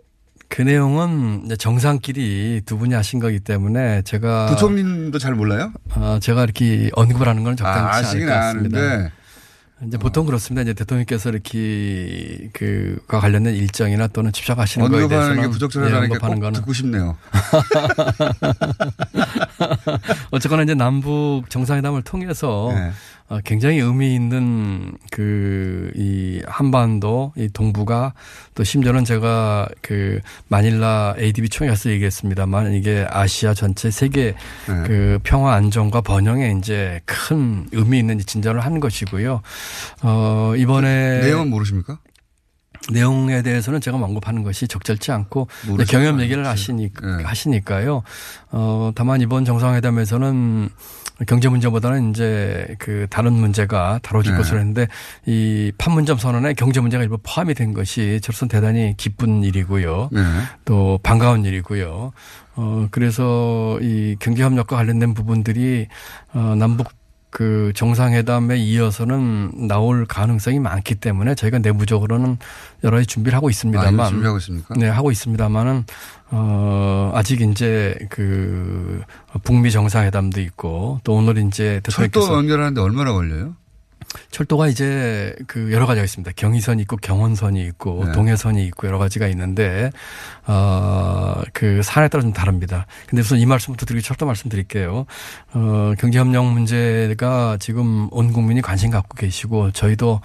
그 내용은 정상끼리 두 분이 하신 거기 때문에 제가. 부총님도 잘 몰라요? 어, 제가 이렇게 언급을 하는 건 적당치 않을 것 같습니다. 아는데. 이제 보통 그렇습니다. 이제 대통령께서 이렇게 그와 관련된 일정이나 또는 집착하시는 거에 대해서는 언급하는 게 부적절하다니까 꼭 거는. 듣고 싶네요. 어쨌거나 이제 남북 정상회담을 통해서 네. 굉장히 의미 있는 그 이 한반도, 이 동북아 또 심지어는 제가 그 마닐라 에이디비 총회에 가서 얘기했습니다만 이게 아시아 전체 세계 네. 그 평화 안정과 번영에 이제 큰 의미 있는 진전을 한 것이고요. 어, 이번에. 내용은 모르십니까? 내용에 대해서는 제가 언급하는 것이 적절치 않고 경험 얘기를 하시니까, 네. 하시니까요. 어, 다만 이번 정상회담에서는 경제 문제보다는 이제 그 다른 문제가 다뤄질 네. 것으로 했는데 이 판문점 선언에 경제 문제가 일부 포함이 된 것이 저로서는 대단히 기쁜 일이고요. 네. 또 반가운 일이고요. 어, 그래서 이 경제 협력과 관련된 부분들이 어, 남북 그 정상회담에 이어서는 나올 가능성이 많기 때문에 저희가 내부적으로는 여러 가지 준비를 하고 있습니다만. 아, 준비하고 있습니까? 네, 하고 있습니다만은, 어, 아직 이제 그 북미 정상회담도 있고 또 오늘 이제 대통령께서. 철도 연결하는데 얼마나 걸려요? 철도가 이제 그 여러 가지가 있습니다. 경의선이 있고 경원선이 있고 네. 동해선이 있고 여러 가지가 있는데, 어, 그 산에 따라 좀 다릅니다. 근데 우선 이 말씀부터 드리고 철도 말씀 드릴게요. 어, 경제협력 문제가 지금 온 국민이 관심 갖고 계시고 저희도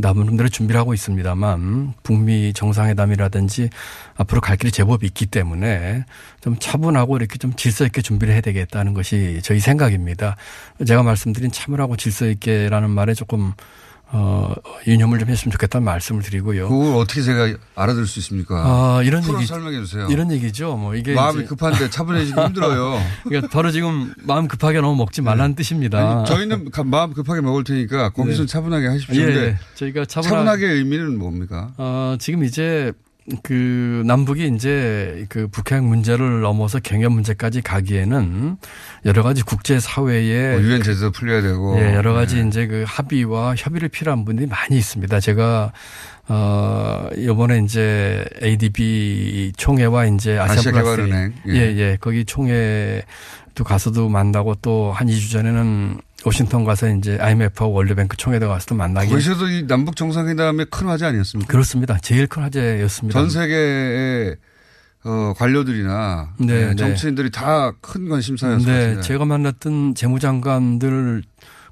남은 분들을 준비를 하고 있습니다만 북미 정상회담이라든지 앞으로 갈 길이 제법 있기 때문에 좀 차분하고 이렇게 좀 질서 있게 준비를 해야 되겠다는 것이 저희 생각입니다. 제가 말씀드린 차분하고 질서 있게라는 말에 조금 어, 유념을 좀 했으면 좋겠다는 말씀을 드리고요. 그걸 어떻게 제가 알아들 수 있습니까? 아, 이런 얘기. 설명해 주세요. 이런 얘기죠. 뭐 이게. 마음이 급한데 차분해지기 힘들어요. 그러니까 바로 지금 마음 급하게 너무 먹지 말라는 네. 뜻입니다. 아니, 저희는 마음 급하게 먹을 테니까 거기서 네. 차분하게 하십시오. 네. 저희가 차분하... 차분하게 의미는 뭡니까? 어, 지금 이제 그 남북이 이제 그 북핵 문제를 넘어서 경협 문제까지 가기에는 여러 가지 국제 사회에 뭐 유엔 제재도 풀려야 되고 예, 여러 가지 네. 이제 그 합의와 협의를 필요한 분들이 많이 있습니다. 제가 어 이번에 이제 에이디비 총회와 이제 아시아 개발은행 예예 예, 거기 총회도 가서도 만나고 또 한 이 주 전에는 워싱턴 가서 이제 아이엠에프 월드뱅크 총회도 가서도 만나기. 거기서도 이 남북 정상회담의 큰 화제 아니었습니까? 그렇습니다. 제일 큰 화제였습니다. 전 세계의 어, 관료들이나 네, 네, 정치인들이 다 큰 관심사였습니다. 네, 제가 만났던 재무장관들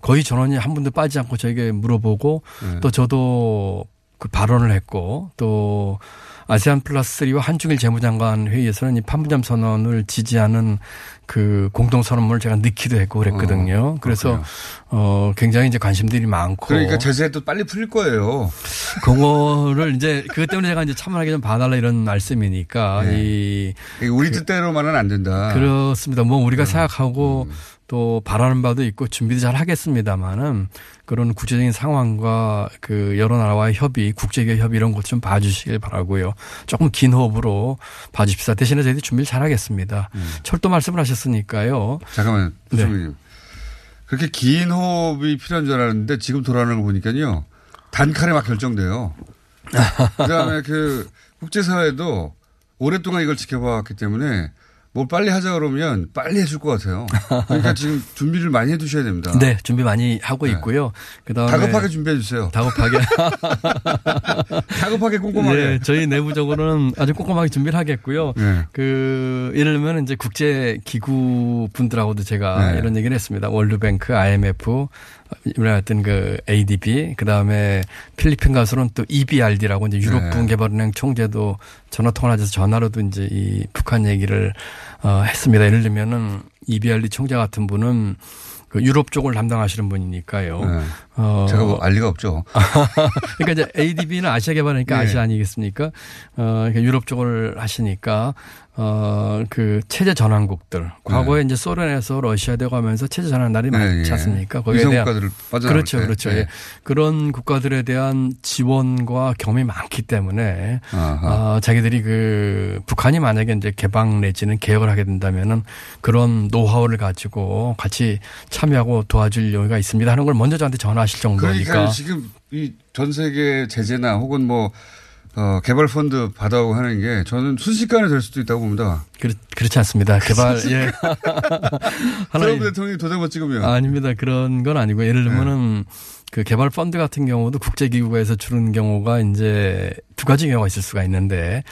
거의 전원이 한 분도 빠지지 않고 저에게 물어보고 네. 또 저도 그 발언을 했고 또 아세안 플러스 삼과 한중일 재무장관 회의에서는 이 판문점 선언을 지지하는 그 공동 선언문을 제가 넣기도 했고 그랬거든요. 어, 그래서 어, 굉장히 이제 관심들이 많고. 그러니까 제재도 빨리 풀릴 거예요. 그거를 이제 그것 때문에 제가 이제 참여하게 좀 봐달라 이런 말씀이니까 네. 이 우리 뜻대로만은 안 된다. 그렇습니다. 뭐 우리가 네. 생각하고. 음. 또 바라는 바도 있고 준비도 잘 하겠습니다만은 그런 구체적인 상황과 그 여러 나라와의 협의, 국제계 협의 이런 것 좀 봐주시길 바라고요. 조금 긴 호흡으로 봐주십사. 대신에 저희들이 준비를 잘 하겠습니다. 음. 철도 말씀을 하셨으니까요. 잠깐만요. 부총리님. 네. 그렇게 긴 호흡이 필요한 줄 알았는데 지금 돌아오는 거 보니까요. 단칼에 막 결정돼요. 그다음에 그 국제사회도 오랫동안 이걸 지켜봤기 때문에 뭐 빨리 하자 그러면 빨리 해줄 것 같아요. 그러니까 지금 준비를 많이 해 두셔야 됩니다. 네. 준비 많이 하고 있고요. 네. 그다음에 다급하게 준비해 주세요. 다급하게. 다급하게 꼼꼼하게. 네, 저희 내부적으로는 아주 꼼꼼하게 준비를 하겠고요. 네. 그 예를 들면 이제 국제기구 분들하고도 제가 네. 이런 얘기를 했습니다. 월드뱅크, 아이엠에프. 이번에 했던 그 에이디비, 그 다음에 필리핀 가서는 또 이비알디라고 이제 유럽분 개발은행 총재도 전화 통화를 해서 전화로도 이제 이 북한 얘기를 어, 했습니다. 예를 들면은 이비알디 총재 같은 분은 그 유럽 쪽을 담당하시는 분이니까요. 네. 어. 제가 뭐 알 리가 없죠. 그러니까 이제 에이디비는 아시아 개발이니까 네. 아시아 아니겠습니까? 어, 그러니까 유럽 쪽을 하시니까 어, 그 체제 전환국들. 과거에 네. 이제 소련에서 러시아 되고 하면서 체제 전환 날이 네. 많지 않습니까? 거기에 대한 국가들을 빠져나올 그렇죠, 때. 그렇죠. 네. 예. 그런 국가들에 대한 지원과 경험이 많기 때문에 어, 자기들이 그 북한이 만약에 이제 개방 내지는 개혁을 하게 된다면은 그런 노하우를 가지고 같이 참여하고 도와줄 용의가 있습니다 하는 걸 먼저 저한테 전화하실 정도니까. 그러니까 지금 이 전 세계 제재나 혹은 뭐 어, 개발 펀드 받아오고 하는 게 저는 순식간에 될 수도 있다고 봅니다. 그렇, 그렇지 않습니다. 개발, 예. 트럼프 대통령이 도장만 찍으면. 아닙니다. 그런 건 아니고 예를 들면은 네. 그 개발 펀드 같은 경우도 국제기구에서 주는 경우가 이제 두 가지 경우가 있을 수가 있는데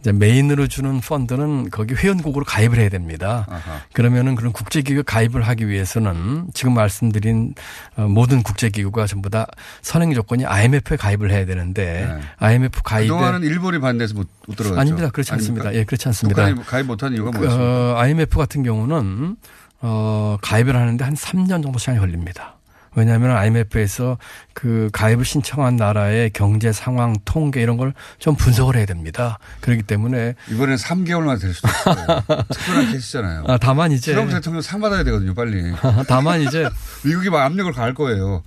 이제 메인으로 주는 펀드는 거기 회원국으로 가입을 해야 됩니다. 아하. 그러면은 그런 국제기구 가입을 하기 위해서는 지금 말씀드린 모든 국제기구가 전부 다 선행 조건이 아이엠에프에 가입을 해야 되는데 네. 아이엠에프 가입. 그동안은 일본이 반대해서 못, 못 들어갔죠. 아닙니다. 그렇지 않습니다. 아닙니까? 예, 그렇지 않습니다. 북한이 가입 못한 이유가 뭐였습니까? 그, 어, 아이엠에프 같은 경우는 어, 가입을 하는데 한 삼 년 정도 시간이 걸립니다. 왜냐하면 아이엠에프에서 그 가입을 신청한 나라의 경제 상황, 통계 이런 걸 좀 분석을 해야 됩니다. 그렇기 때문에. 이번엔 삼 개월만 될 수도 있어요. 특별한 케이스잖아요. 아, 다만 이제. 트럼프 대통령 상 받아야 되거든요, 빨리. 다만 이제. 미국이 막 압력을 가할 거예요.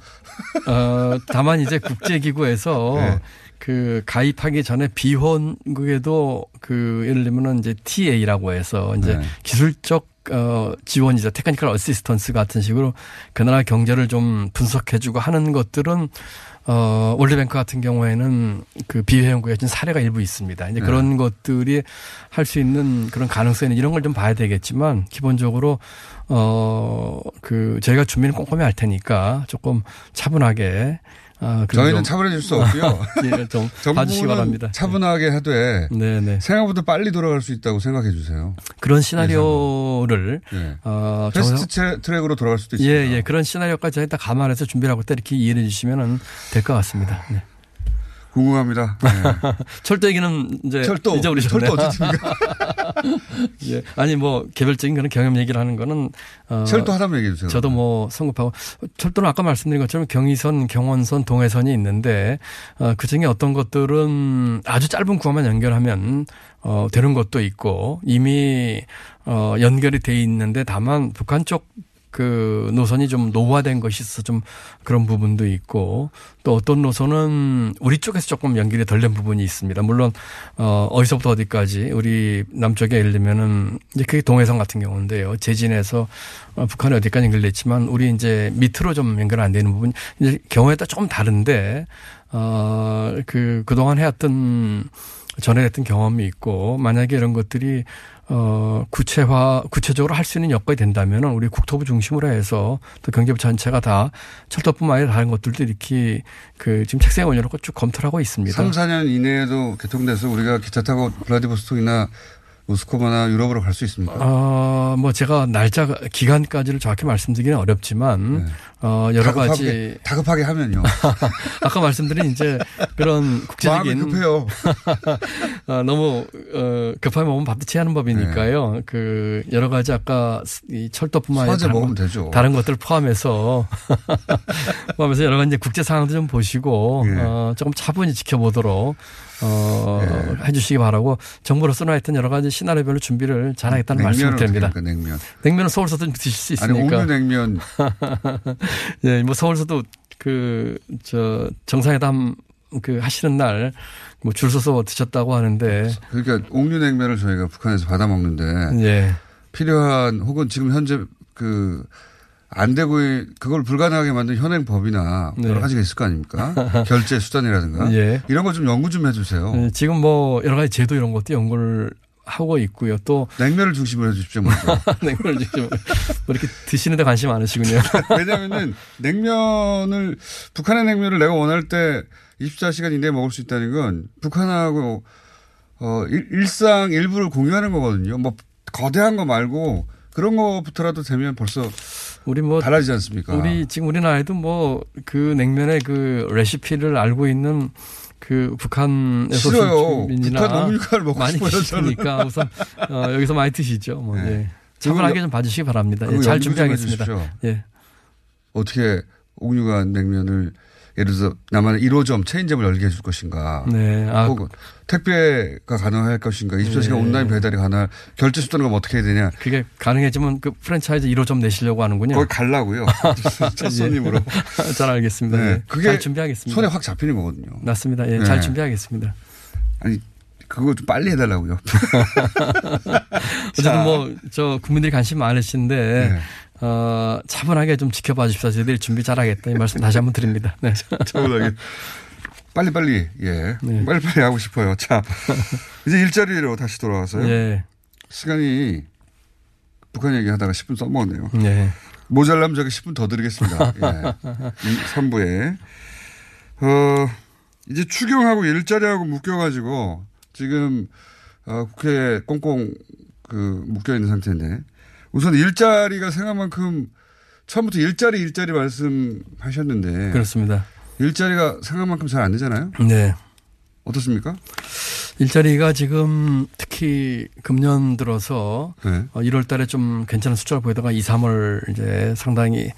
어, 다만 이제 국제기구에서. 네. 그 가입하기 전에 비혼국에도 그 예를 들면은 이제 티에이라고 해서 이제 네. 기술적 어 지원이자 테크니컬 어시스턴스 같은 식으로 그 나라 경제를 좀 분석해주고 하는 것들은 어 월드뱅크 같은 경우에는 그 비회원국에 좀 사례가 일부 있습니다. 이제 그런 네. 것들이 할 수 있는 그런 가능성이 이런 걸 좀 봐야 되겠지만 기본적으로 어 그 저희가 준비는 꼼꼼히 할 테니까 조금 차분하게. 아, 저희는 차분해질 수 없고요. 예, 좀 정부는 차분하게 하되 네네. 생각보다 빨리 돌아갈 수 있다고 생각해 주세요. 그런 시나리오를 네. 어, 패스트 트랙으로 돌아갈 수도 있습니다. 예예, 예. 그런 시나리오까지 저희 다 감안해서 준비를 하고 있다 이렇게 이해를 주시면 될 것 같습니다. 네. 궁금합니다. 네. 철도 얘기는 이제 철도 이제 우리 철도 어떻습니까? 예, 아니 뭐 개별적인 그런 경험 얘기를 하는 거는 어, 철도 하다면 얘기해 주세요. 저도 뭐 성급하고 철도는 아까 말씀드린 것처럼 경의선, 경원선, 동해선이 있는데 어, 그 중에 어떤 것들은 아주 짧은 구간만 연결하면 어, 되는 것도 있고 이미 어, 연결이 돼 있는데 다만 북한 쪽 그 노선이 좀 노후화된 것이 있어서 좀 그런 부분도 있고, 또 어떤 노선은 우리 쪽에서 조금 연결이 덜 된 부분이 있습니다. 물론 어 어디서부터 어디까지 우리 남쪽에 예를 들면은 이제 그게 동해선 같은 경우인데요. 제진에서 북한에 어디까지 연결됐지만 우리 이제 밑으로 좀 연결 안 되는 부분, 이제 경우에 따라 조금 다른데 어 그 그동안 해왔던 전에 했던 경험이 있고, 만약에 이런 것들이 어 구체화 구체적으로 할 수 있는 여건이 된다면 우리 국토부 중심으로 해서 또 경제부 전체가 다 철도뿐만 아니라 다른 것들도 이렇게 그 지금 책상에 올려놓고 쭉 검토를 하고 있습니다. 삼, 사 년 이내에도 개통돼서 우리가 기차 타고 블라디보스톡이나 모스크바나 유럽으로 갈 수 있습니까? 어, 뭐 제가 날짜 기간까지를 정확히 말씀드리기는 어렵지만 네. 어, 여러 다급하게, 가지 다급하게 하면요. 아까 말씀드린 이제 그런 국제적인 마음이 급해요. 어, 너무 어, 급하게 먹으면 밥도 취하는 법이니까요. 네. 그 여러 가지 아까 이 철도뿐만 아니라 다른, 거, 다른 것들을 포함해서 포함해서 여러 가지 이제 국제 상황도 좀 보시고 네. 어, 조금 차분히 지켜보도록. 어, 예. 해 주시기 바라고, 정부로서는 하여튼 여러 가지 시나리오별로 준비를 잘 하겠다는 말씀을 드립니다. 냉면. 냉면은 서울서도 드실 수 있으니까. 아니, 옥류 냉면. 예, 뭐 서울서도 그, 저, 정상회담 그 하시는 날 뭐 줄 서서 드셨다고 하는데. 그러니까 옥류 냉면을 저희가 북한에서 받아 먹는데. 예. 필요한 혹은 지금 현재 그 안 되고 그걸 불가능하게 만든 현행법이나 네. 여러 가지가 있을 거 아닙니까? 결제 수단이라든가 예. 이런 걸 좀 연구 좀 해주세요. 네. 지금 뭐 여러 가지 제도 이런 것도 연구를 하고 있고요. 또 냉면을 중심으로 해주십시오. 냉면을 중심으로. 뭐 이렇게 드시는데 관심 많으시군요. 왜냐하면은 냉면을 북한의 냉면을 내가 원할 때 이십사 시간 이내에 먹을 수 있다는 건 북한하고 어, 일상 일부를 공유하는 거거든요. 뭐 거대한 거 말고 그런 거부터라도 되면 벌써 우리 뭐 달라지지 않습니까? 우리 지금 우리나라에도 뭐 그 냉면의 그 레시피를 알고 있는 그 북한에서 오신 주민이나 북한 오물가를 먹고 많이 드시니까 우선 어, 여기서 많이 드시죠. 뭐 네. 예. 차분하게 좀 봐주시기 바랍니다. 예, 잘 준비하겠습니다. 예. 어떻게 옥류관 냉면을 예를 들어서 남한의 일 호점 체인점을 열게 해줄 것인가. 네. 아. 혹은 택배가 가능할 것인가. 이십사 시간 네. 온라인 배달이 가능할. 결제 수단은 그럼 어떻게 해야 되냐. 그게 가능해지면 그 프랜차이즈 일 호점 내시려고 하는군요. 거기 가려고요. 첫 손님으로. 예. 잘 알겠습니다. 네. 그게 잘 준비하겠습니다. 손에 확 잡히는 거거든요. 맞습니다. 예. 네. 잘 준비하겠습니다. 아니. 그거 좀 빨리 해달라고요. 어쨌든 뭐 저 국민들이 관심 많으신데 네. 어, 차분하게 좀 지켜봐 주십사. 저희들이 준비 잘하겠다. 이 말씀 다시 한번 드립니다. 네. 차분하게. 빨리 빨리. 예. 네. 빨리 빨리 하고 싶어요. 자, 이제 일자리로 다시 돌아와서요. 네. 시간이 북한 얘기하다가 십 분 써먹었네요. 네. 모자라면 저기 십 분 더 드리겠습니다. 예. 삼 부에. 어, 이제 추경하고 일자리하고 묶여가지고 지금 어, 국회에 꽁꽁 그 묶여 있는 상태인데, 우선 일자리가 생각만큼 처음부터 일자리 일자리 말씀하셨는데 그렇습니다. 일자리가 생각만큼 잘 안 되잖아요. 네. 어떻습니까? 일자리가 지금 특히 금년 들어서 네. 일 월 달에 좀 괜찮은 숫자를 보이다가 이, 삼 월 이제 상당히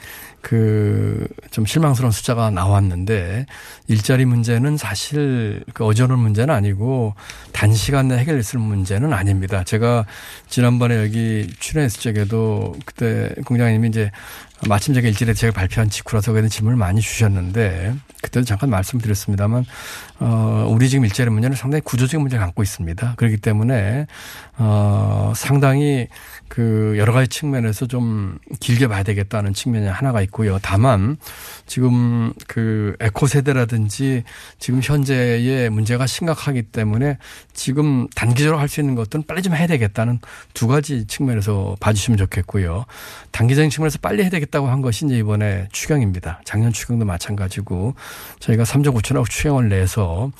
그 좀 실망스러운 숫자가 나왔는데, 일자리 문제는 사실 그 어지러운 문제는 아니고 단시간 내에 해결됐을 문제는 아닙니다. 제가 지난번에 여기 출연했을 적에도 그때 공장님이 이제 마침 제가 일자리에 제가 발표한 직후라서 그런 질문을 많이 주셨는데, 그때도 잠깐 말씀드렸습니다만 어, 우리 지금 일자리 문제는 상당히 구조적인 문제를 안고 있습니다. 그렇기 때문에 어, 상당히 그 여러 가지 측면에서 좀 길게 봐야 되겠다는 측면이 하나가 있고요. 다만 지금 그 에코 세대라든지 지금 현재의 문제가 심각하기 때문에 지금 단기적으로 할 수 있는 것들은 빨리 좀 해야 되겠다는 두 가지 측면에서 봐주시면 좋겠고요. 단기적인 측면에서 빨리 해야 되겠다고 한 것이 이제 이번에 추경입니다. 작년 추경도 마찬가지고 저희가 삼조 구천억 추경을 내서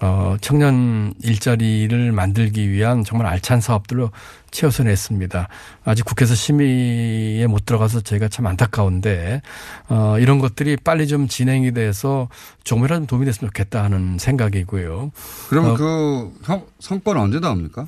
어, 청년 일자리를 만들기 위한 정말 알찬 사업들로 채워서 냈습니다. 아직 국회에서 심의에 못 들어가서 저희가 참 안타까운데, 어, 이런 것들이 빨리 좀 진행이 돼서 조금이라도 도움이 됐으면 좋겠다 하는 생각이고요. 그러면 어, 그 성, 성과는 언제 나옵니까?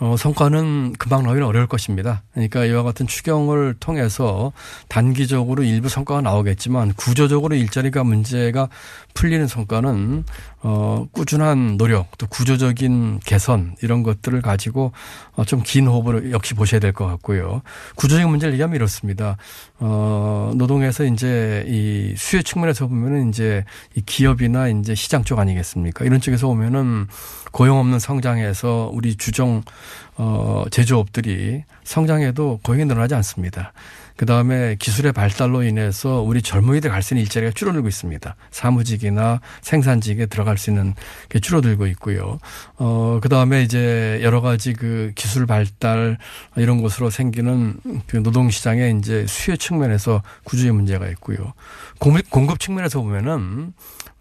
어, 성과는 금방 나오기는 어려울 것입니다. 그러니까 이와 같은 추경을 통해서 단기적으로 일부 성과가 나오겠지만 구조적으로 일자리가 문제가 풀리는 성과는 어, 꾸준한 노력 또 구조적인 개선 이런 것들을 가지고 어, 좀 긴 호흡을 역시 보셔야 될 것 같고요. 구조적인 문제를 얘기하면 이렇습니다. 어, 노동에서 이제 이 수요 측면에서 보면은 이제 이 기업이나 이제 시장 쪽 아니겠습니까? 이런 쪽에서 보면은 고용 없는 성장에서 우리 주종 어, 제조업들이 성장해도 고용이 늘어나지 않습니다. 그다음에 기술의 발달로 인해서 우리 젊은이들 갈 수 있는 일자리가 줄어들고 있습니다. 사무직이나 생산직에 들어갈 수 있는 게 줄어들고 있고요. 어, 그다음에 이제 여러 가지 그 기술 발달 이런 것으로 생기는 그 노동시장의 이제 수요 측면에서 구조의 문제가 있고요. 공급, 공급 측면에서 보면은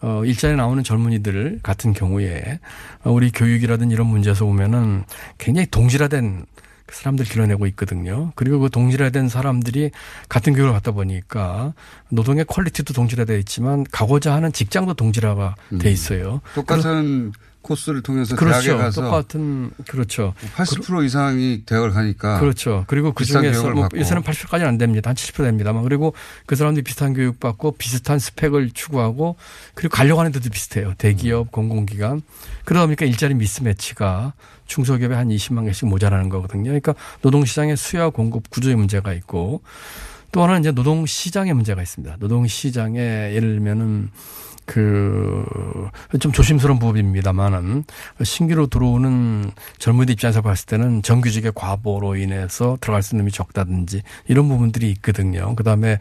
어, 일자리에 나오는 젊은이들 같은 경우에 우리 교육이라든지 이런 문제에서 보면은 굉장히 동질화된 사람들 길러내고 있거든요. 그리고 그 동질화된 사람들이 같은 교육을 받다 보니까 노동의 퀄리티도 동질화되어 있지만 가고자 하는 직장도 동질화가 음. 돼 있어요. 똑같은 코스를 통해서 그렇죠. 대학에 가서 똑같은 그렇죠. 팔십 퍼센트 이상이 대학을 가니까 그렇죠. 그리고 그 중에서 뭐 요새는 팔십 퍼센트까지는 안 됩니다. 한 칠십 퍼센트 됩니다만 그리고 그 사람들이 비슷한 교육 받고 비슷한 스펙을 추구하고 그리고 가려고 하는 데도 비슷해요. 대기업, 음. 공공기관. 그러다 보니까 일자리 미스매치가 중소기업에 한 이십만 개씩 모자라는 거거든요. 그러니까 노동시장의 수요와 공급 구조의 문제가 있고 또 하나는 이제 노동시장의 문제가 있습니다. 노동시장에 예를 들면은 그 좀 조심스러운 부분입니다만은 신규로 들어오는 젊은이들 입장에서 봤을 때는 정규직의 과보로 인해서 들어갈 수 있는 놈이 적다든지 이런 부분들이 있거든요. 그다음에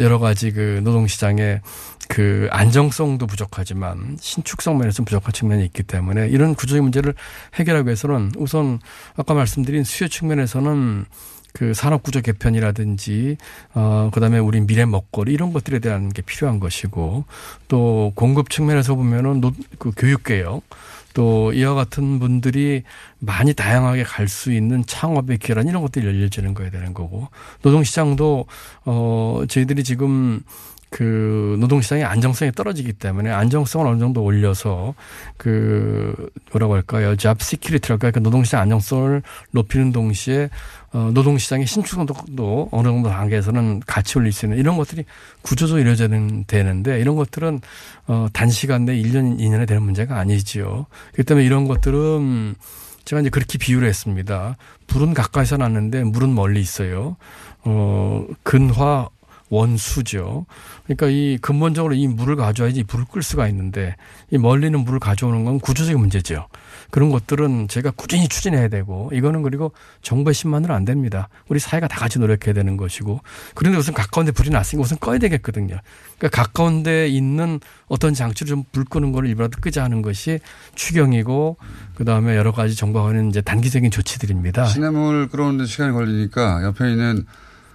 여러 가지 그 노동시장의 그 안정성도 부족하지만 신축성 면에서 부족한 측면이 있기 때문에 이런 구조의 문제를 해결하기 위해서는 우선 아까 말씀드린 수요 측면에서는 그 산업구조 개편이라든지 어 그다음에 우리 미래 먹거리 이런 것들에 대한 게 필요한 것이고 또 공급 측면에서 보면은 노, 그 교육개혁 또 이와 같은 분들이 많이 다양하게 갈 수 있는 창업의 기회란 이런 것들이 열려지는 거야 되는 거고 노동시장도 어 저희들이 지금 그 노동시장의 안정성이 떨어지기 때문에 안정성을 어느 정도 올려서 그 뭐라고 할까요? 잡 시큐리티랄까요? 그러니까 노동시장 안정성을 높이는 동시에 노동시장의 신축성도 어느 정도 단계에서는 같이 올릴 수 있는 이런 것들이 구조적으로 이루어져야 되는데 이런 것들은 단시간 내 일 년, 이 년에 되는 문제가 아니지요. 그렇기 때문에 이런 것들은 제가 이제 그렇게 비유를 했습니다. 불은 가까이서 났는데 물은 멀리 있어요. 어, 근화 원수죠. 그러니까 이 근본적으로 이 물을 가져와야지 불을 끌 수가 있는데 이 멀리는 물을 가져오는 건 구조적인 문제죠. 그런 것들은 제가 꾸준히 추진해야 되고 이거는 그리고 정부의 힘만으로는 안 됩니다. 우리 사회가 다 같이 노력해야 되는 것이고 그런데 우선 가까운 데 불이 났으니까 우선 꺼야 되겠거든요. 그러니까 가까운 데 있는 어떤 장치를 좀 불 끄는 걸 일부라도 끄자 하는 것이 추경이고 그다음에 여러 가지 정부가 하는 이제 단기적인 조치들입니다. 시냇물 끌어오는데 시간이 걸리니까 옆에 있는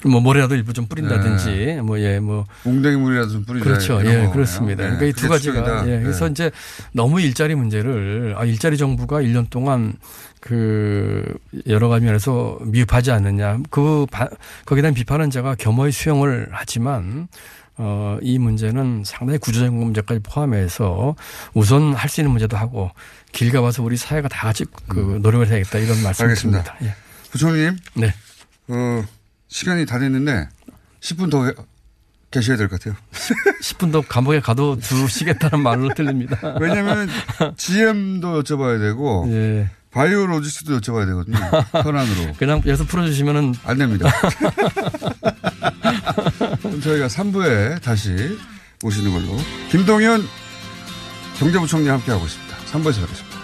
뭐 모래라도 일부 좀 뿌린다든지 네. 뭐 예 뭐 웅덩이 물이라도 좀 뿌리자 그렇죠 예 거네요. 그렇습니다 네. 그러니까 이 두 가지가 예. 그래서 네. 이제 너무 일자리 문제를 아 일자리 정부가 일 년 동안 그 여러 가지 면에서 미흡하지 않느냐 그 바, 거기에 대한 비판은 제가 겸허히 수용을 하지만 어, 이 문제는 상당히 구조적인 문제까지 포함해서 우선 할 수 있는 문제도 하고 길 가봐서 우리 사회가 다 같이 그 노력을 해야겠다 이런 말씀입니다. 알겠습니다. 예. 부총리님 네 어. 시간이 다 됐는데 십 분 더 계셔야 될 것 같아요. 십 분 더 감옥에 가둬 두시겠다는 말로 들립니다. 왜냐하면 지엠도 여쭤봐야 되고 예. 바이오로직스도 여쭤봐야 되거든요. 현안으로. 그냥 여기서 풀어주시면은 안 됩니다. 그럼 저희가 삼 부에 다시 오시는 걸로. 김동연 경제부총리와 함께하고 있습니다. 삼 부에서 뵙겠습니다.